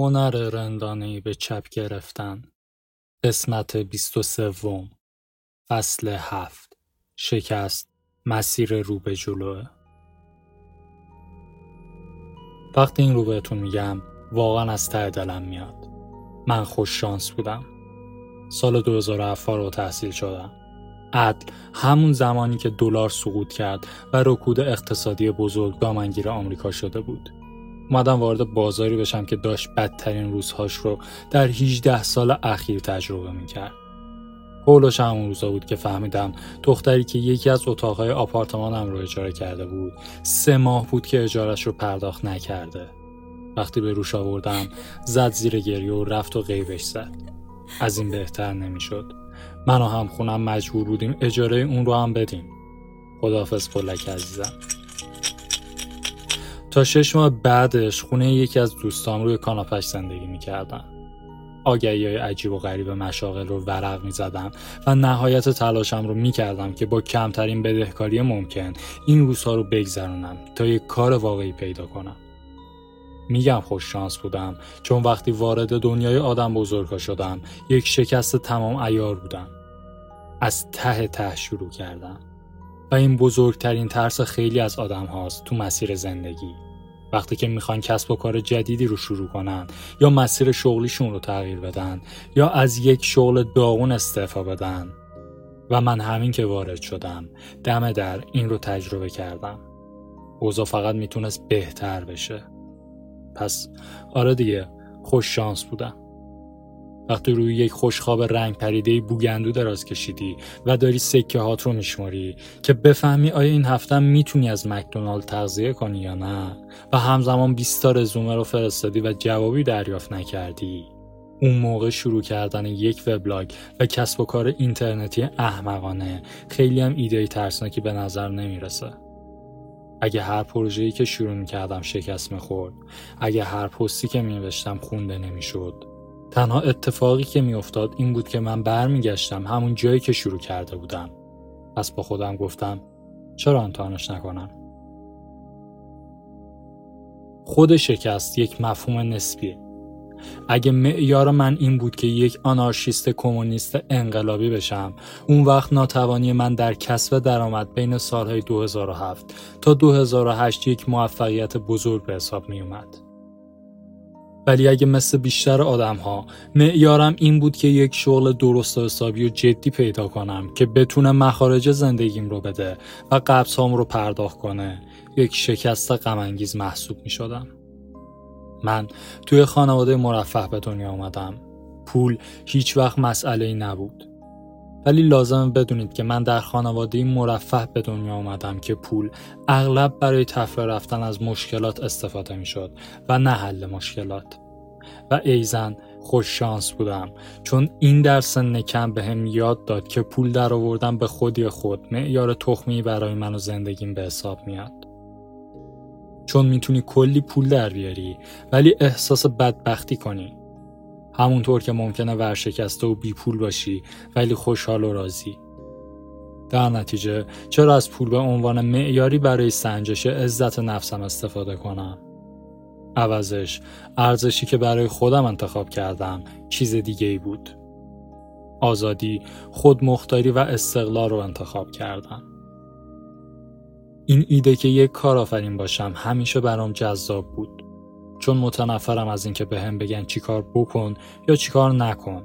هنر رندانه به چپ گرفتن قسمت 23 فصل 7 شکست مسیر رو به جلوه. وقتی این رو بهتون میگم واقعا از ته دلم میاد. من خوش شانس بودم. سال 2007 فارغ تحصیل شدم. عدل همون زمانی که دلار سقوط کرد و رکود اقتصادی بزرگ دامنگیر آمریکا شده بود. اومدم وارد بازاری بشم که داشت بدترین روزهاش رو در 18 سال اخیر تجربه میکرد. حولش همون روزا بود که فهمیدم دختری که یکی از اتاقهای آپارتمانم رو اجاره کرده بود 3 ماه بود که اجارش رو پرداخت نکرده. وقتی به روش آوردم زد زیر گریه و رفت و غیبش زد. از این بهتر نمیشد. من و همخونم مجبور بودیم اجاره اون رو هم بدیم. خداحافظ قلک عزیزم. تا 6 ماه بعدش خونه یکی از دوستام روی کاناپش زندگی می‌کردم. آگهی‌های عجیب و غریب مشاغل رو ورق می‌زدم و نهایت تلاشم رو می‌کردم که با کمترین بدهکاری ممکن این روزها رو بگذرونم تا یک کار واقعی پیدا کنم. میگم خوش شانس بودم چون وقتی وارد دنیای آدم بزرگا شدم یک شکست تمام عیار بودم. از ته شروع کردم. و این بزرگترین ترس خیلی از آدم هاست تو مسیر زندگی. وقتی که میخوان کسب و کار جدیدی رو شروع کنن یا مسیر شغلیشون رو تغییر بدن یا از یک شغل داغون استعفا بدن. و من همین که وارد شدم دم در این رو تجربه کردم. اوضاع فقط میتونست بهتر بشه. پس آره دیگه خوش شانس بودم. وقتی روی یک خوشخواب رنگ پریده بوگندو دراز کشیدی و داری سکه هات رو میشماری که بفهمی آیا این هفته میتونی از مکدونالد تغذیه کنی یا نه و همزمان 20 تا رزومه رو فرستادی و جوابی دریافت نکردی، اون موقع شروع کردن یک وبلاگ و کسب و کار اینترنتی احمقانه خیلی هم ایده ترسناکی به نظر نمیرسه. اگه هر پروژه‌ای که شروع می‌کردم شکست می‌خورد، اگه هر پستی که می‌نوشتم خونده نمی‌شد، تنها اتفاقی که میافتاد این بود که من برمیگشتم همون جایی که شروع کرده بودم. پس با خودم گفتم چرا امتحانش نکنم. خود شکست یک مفهوم نسبیه. اگه معیار من این بود که یک آنارشیست کمونیست انقلابی بشم، اون وقت ناتوانی من در کسب درآمد بین سالهای 2007 تا 2008 یک موفقیت بزرگ به حساب می اومد. ولی اگه مثل بیشتر آدم‌ها معیارم این بود که یک شغل درست و حسابی و جدی پیدا کنم که بتونه مخارج زندگیم رو بده و قبض‌هام رو پرداخت کنه، یک شکست غم‌انگیز محسوب می‌شدم. من توی خانواده مرفه به دنیا اومدم. پول هیچ وقت مسئله‌ای نبود. ولی لازم بدونید که من در خانواده مرفه به دنیا اومدم که پول اغلب برای تفره رفتن از مشکلات استفاده میشد و نه حل مشکلات. و ایزن خوش شانس بودم چون این درس نکم به هم یاد داد که پول در آوردن به خودی خود معیار تخمی برای من و زندگیم به حساب میاد. چون میتونی کلی پول در بیاری ولی احساس بدبختی کنی. همونطور که ممکنه ورشکسته و بی پول باشی ولی خوشحال و راضی. در نتیجه چرا از پول به عنوان معیاری برای سنجش عزت نفسم استفاده کنم؟ عوضش ارزشی که برای خودم انتخاب کردم چیز دیگه‌ای بود. آزادی، خودمختاری و استقلال رو انتخاب کردم. این ایده که یک کارآفرین باشم همیشه برام جذاب بود. چون متنفرم از این که بهم بگن چی کار بکن یا چی کار نکن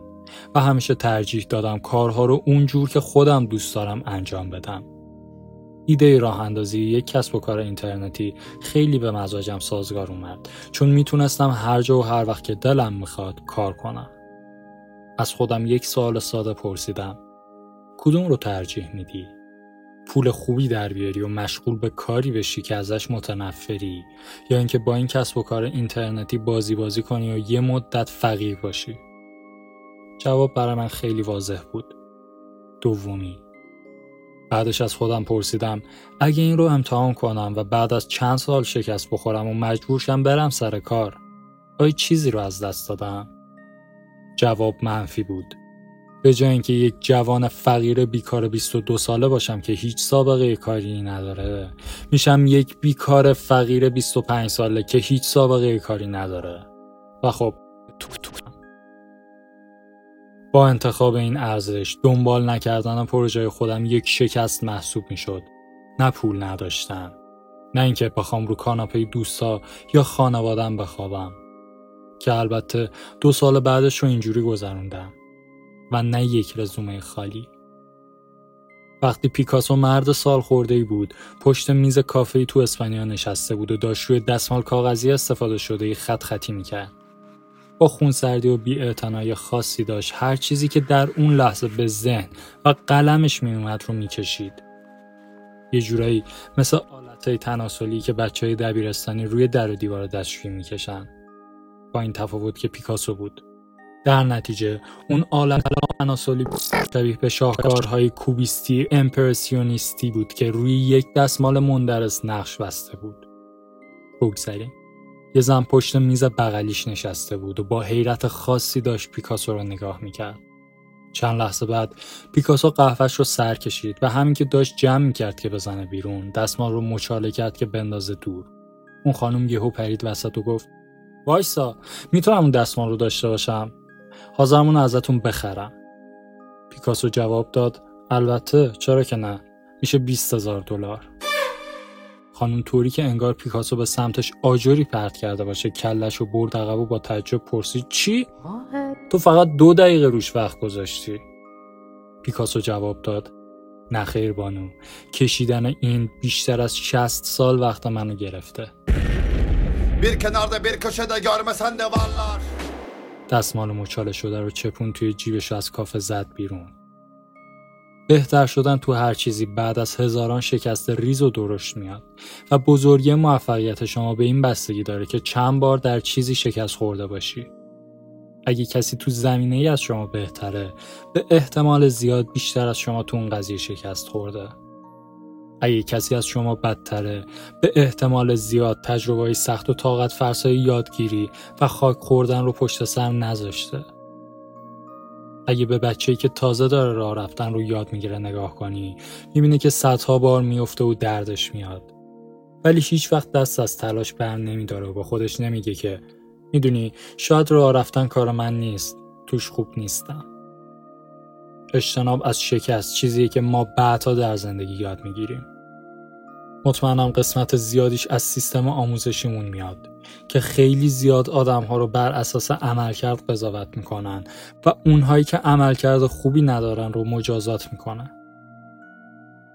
و همیشه ترجیح دادم کارها رو اونجور که خودم دوست دارم انجام بدم. ایده راه اندازی یک کسب و کار اینترنتی خیلی به مزاجم سازگار اومد چون میتونستم هر جا و هر وقت که دلم میخواد کار کنم. از خودم یک سوال ساده پرسیدم. کدوم رو ترجیح میدی؟ پول خوبی در بیاری و مشغول به کاری بشی که ازش متنفری یا اینکه با این کسب و کار اینترنتی بازی کنی و یه مدت فقیر باشی؟ جواب برای من خیلی واضح بود. دومی. بعدش از خودم پرسیدم اگه این رو امتحان کنم و بعد از چند سال شکست بخورم و مجبور شم برم سر کار، آیا چیزی رو از دست دادم؟ جواب منفی بود. به جای اینکه یک جوان فقیر بیکار 22 ساله باشم که هیچ سابقه کاری نداره، میشم یک بیکار فقیر 25 ساله که هیچ سابقه کاری نداره. و خب با انتخاب این ارزش دنبال نکردن پروژه خودم یک شکست محسوب میشد. نه پول نداشتم، نه اینکه بخوام رو کاناپه دوستا یا خانوادم بخوابم، که البته 2 سال بعدش رو اینجوری گذروندم و نه یک رزومه خالی. وقتی پیکاسو مرد سال خورده‌ای بود، پشت میز کافه‌ای تو اسپانیا نشسته بود و داشت روی دستمال کاغذی استفاده شده‌ای خط خطی می‌کرد. با خونسردی و بی‌اعتنایی خاصی داشت هر چیزی که در اون لحظه به ذهن و قلمش میومد رو می‌کشید. یه جورایی مثل آلت‌های تناسلی که بچه‌های دبیرستانی روی در و دیوار دستشویی می‌کشن. با این تفاوت که پیکاسو بود. در نتیجه اون آلت‌ها تناسلی شبیه به شاهکارهای کوبیستی امپرسیونیستی بود که روی یک دستمال مندرس نقش بسته بود. بگذاریم. یه زن پشت میز بغلیش نشسته بود و با حیرت خاصی داشت پیکاسو رو نگاه میکرد. چند لحظه بعد پیکاسو قهوه‌اش رو سر کشید و همین که داشت جمع میکرد که بزنه بیرون، دستمال رو مچاله کرد که بندازه دور. اون خانم یهو پرید وسط و گفت: وایسا، میتونم اون دستمال رو داشته باشم؟ حاضرمون ازتون بخرم. پیکاسو جواب داد: البته، چرا که نه، میشه $20,000. خانم طوری که انگار پیکاسو به سمتش آجری پرت کرده باشه کلش رو برد عقب و با تعجب پرسید: چی؟ تو فقط 2 دقیقه روش وقت گذاشتی؟ پیکاسو جواب داد: نه خیر بانو، کشیدن این بیشتر از 60 سال وقت منو گرفته. بیر کنارده بیر کشده گارمه سنده واللار. دستمال مچاله شده رو چپون توی جیبش از کافه زد بیرون. بهتر شدن تو هر چیزی بعد از هزاران شکست ریز و درشت میاد و بزرگی موفقیت شما به این بستگی داره که چند بار در چیزی شکست خورده باشی. اگه کسی تو زمینه‌ای از شما بهتره، به احتمال زیاد بیشتر از شما تو اون قضیه شکست خورده. اگه کسی از شما بدتره، به احتمال زیاد تجربه‌های سخت و طاقت فرسای یادگیری و خاک خوردن رو پشت سر نذاشته. اگه به بچه‌ای که تازه داره راه رفتن رو یاد میگیره نگاه کنی، میبینی که صدها بار میفته و دردش میاد، ولی هیچ وقت دست از تلاش بر نمیداره و با خودش نمیگه که میدونی شاید راه رفتن کار من نیست، توش خوب نیستم. اجتناب از شکست چیزیه که ما بعدا در زندگی یاد میگیریم. مطمئنم قسمت زیادیش از سیستم آموزشیمون میاد که خیلی زیاد آدم‌ها رو بر اساس عملکرد قضاوت میکنن و اونهایی که عملکرد خوبی ندارن رو مجازات میکنن.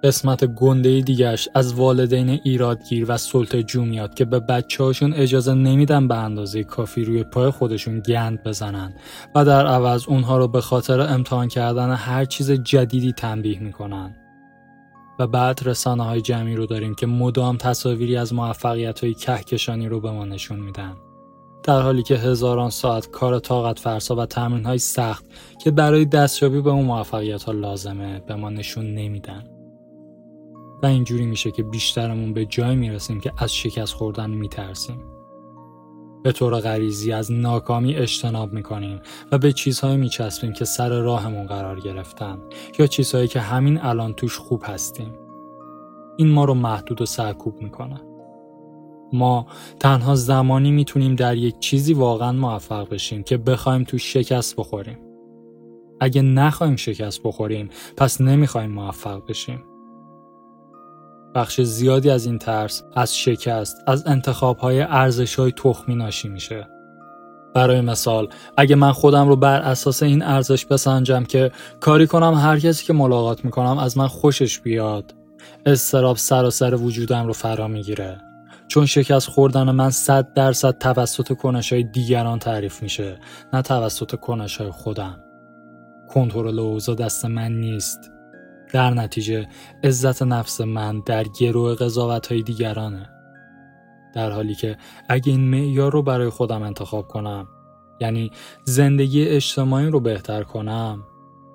قسمت گنده‌ای دیگه‌اش از والدین ایرادگیر و سلطه‌جو میاد که به بچه‌هاشون اجازه نمیدن به اندازه کافی روی پای خودشون گند بزنن و در عوض اونها رو به خاطر امتحان کردن هر چیز جدیدی تنبیه میکنن. و بعد رسانه‌های جمعی رو داریم که مدام تصاویری از موفقیت‌های کهکشانی رو به ما نشون میدن، در حالی که هزاران ساعت کار طاقت فرسا و تمرین‌های سخت که برای دستیابی به اون موفقیت‌ها لازمه به ما نشون نمیدن. و اینجوری میشه که بیشترمون به جای میرسیم که از شکست خوردن میترسیم. به طور غریزی از ناکامی اجتناب میکنیم و به چیزهایی میچسبیم که سر راهمون قرار گرفتن یا چیزهایی که همین الان توش خوب هستیم. این ما رو محدود و سرکوب میکنه. ما تنها زمانی میتونیم در یک چیزی واقعا موفق بشیم که بخوایم توش شکست بخوریم. اگه نخوایم شکست بخوریم، پس نمیخوایم موفق بشیم. بخش زیادی از این ترس از شکست از انتخاب‌های ارزش‌های تخمی ناشی میشه. برای مثال، اگه من خودم رو بر اساس این ارزش بسنجم که کاری کنم هر کسی که ملاقات میکنم از من خوشش بیاد، اضطراب سراسر وجودم رو فرا میگیره، چون شکست خوردن من 100% توسط کنش‌های دیگران تعریف میشه، نه توسط کنش‌های خودم. کنترل اوضاع دست من نیست. در نتیجه عزت نفس من در گروه قضاوت‌های دیگرانه، در حالی که اگه این معیار رو برای خودم انتخاب کنم، یعنی زندگی اجتماعی رو بهتر کنم،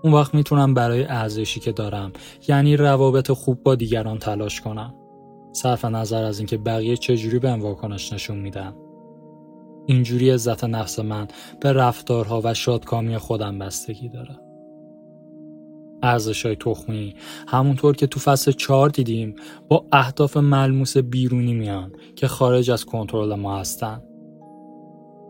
اون وقت میتونم برای ارزشی که دارم، یعنی روابط خوب با دیگران تلاش کنم، صرف نظر از اینکه بقیه چجوری به واکنش نشون میدن. اینجوری عزت نفس من به رفتارها و شادکامی خودم بستگی داره. ارزش‌های تخمی همونطور که تو فصل 4 دیدیم با اهداف ملموس بیرونی میان که خارج از کنترل ما هستن.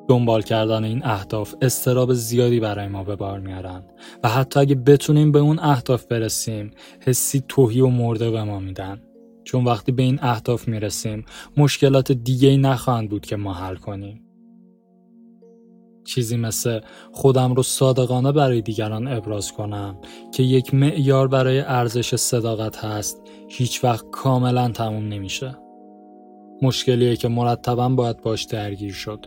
دنبال کردن این اهداف استراب زیادی برای ما به بار میارن و حتی اگه بتونیم به اون اهداف برسیم، حسی توهی و مرده به ما میدن. چون وقتی به این اهداف میرسیم، مشکلات دیگه‌ای نخواهند بود که ما حل کنیم. چیزی مثل خودم رو صادقانه برای دیگران ابراز کنم که یک معیار برای ارزش صداقت هست، هیچ وقت کاملا تموم نمیشه. مشکلیه که مرتباً باید باش درگیر شد.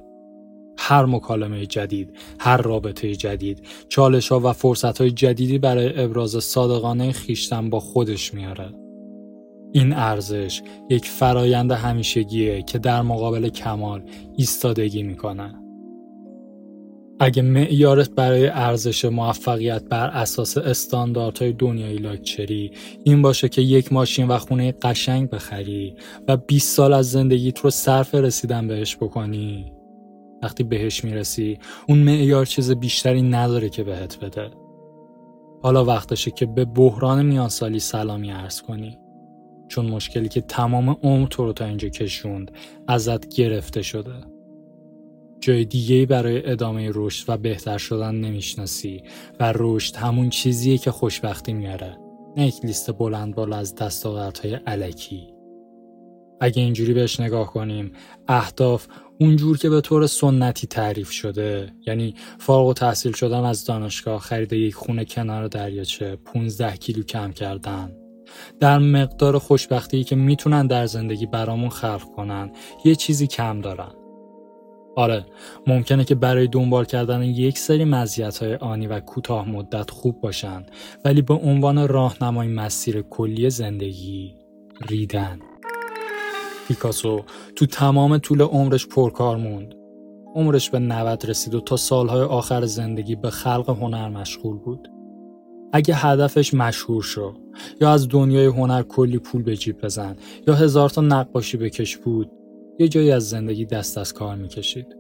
هر مکالمه جدید، هر رابطه جدید، چالش‌ها و فرصت‌های جدیدی برای ابراز صادقانه خویشتن با خودش میاره. این ارزش یک فرایند همیشگیه که در مقابل کمال ایستادگی میکنه. اگه معیارت برای ارزش موفقیت بر اساس استانداردهای دنیای لاکچری این باشه که یک ماشین و خونه قشنگ بخری و 20 سال از زندگیت رو صرف رسیدن بهش بکنی، وقتی بهش میرسی اون معیار چیز بیشتری نداره که بهت بده. حالا وقتشه که به بحران میانسالی سلامی عرض کنی، چون مشکلی که تمام عمر تو رو تا اینجا کشوند ازت گرفته شده. جای دیگه‌ای برای ادامه رشد و بهتر شدن نمیشناسی و رشد همون چیزیه که خوشبختی میاره، نه یک لیست بلند بالا از دستاوردهای الکی. اگه اینجوری بهش نگاه کنیم، اهداف اونجور که به طور سنتی تعریف شده، یعنی فارغ التحصیل شدن از دانشگاه، خرید یک خونه کنار دریاچه، 15 کیلو کم کردن، در مقدار خوشبختی که میتونن در زندگی برامون خلق کنن یه چیزی کم دارن. آره، ممکنه که برای دنبال کردن یک سری مزیت‌های آنی و کوتاه مدت خوب باشن، ولی به عنوان راهنمای مسیر کلی زندگی ریدن. پیکاسو تو تمام طول عمرش پرکار موند. عمرش به 90 رسید و تا سالهای آخر زندگی به خلق هنر مشغول بود. اگه هدفش مشهور شو یا از دنیای هنر کلی پول به جیب بزن یا 1000 تا نقاشی بکش بود، یه جایی از زندگی دست از کار میکشید.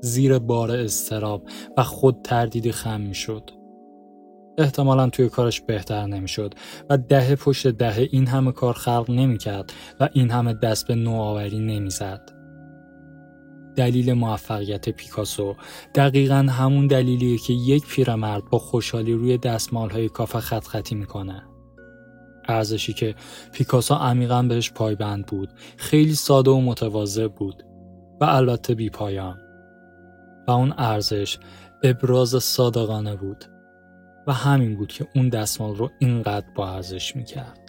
زیر بار اضطراب و خود تردیدی خم میشد. احتمالاً توی کارش بهتر نمیشد و دهه پشت دهه این همه کار خلق نمیکرد و این همه دست به نوآوری نمیزد. دلیل موفقیت پیکاسو دقیقاً همون دلیلیه که یک پیرمرد با خوشحالی روی دستمال‌های کافه خط خطی میکنه. ارزشی که پیکاسو عمیقاً بهش پایبند بود، خیلی ساده و متواضع بود و البته بی پایان. و اون ارزش ابراز صادقانه بود و همین بود که اون دستمال رو اینقدر با ارزش میکرد.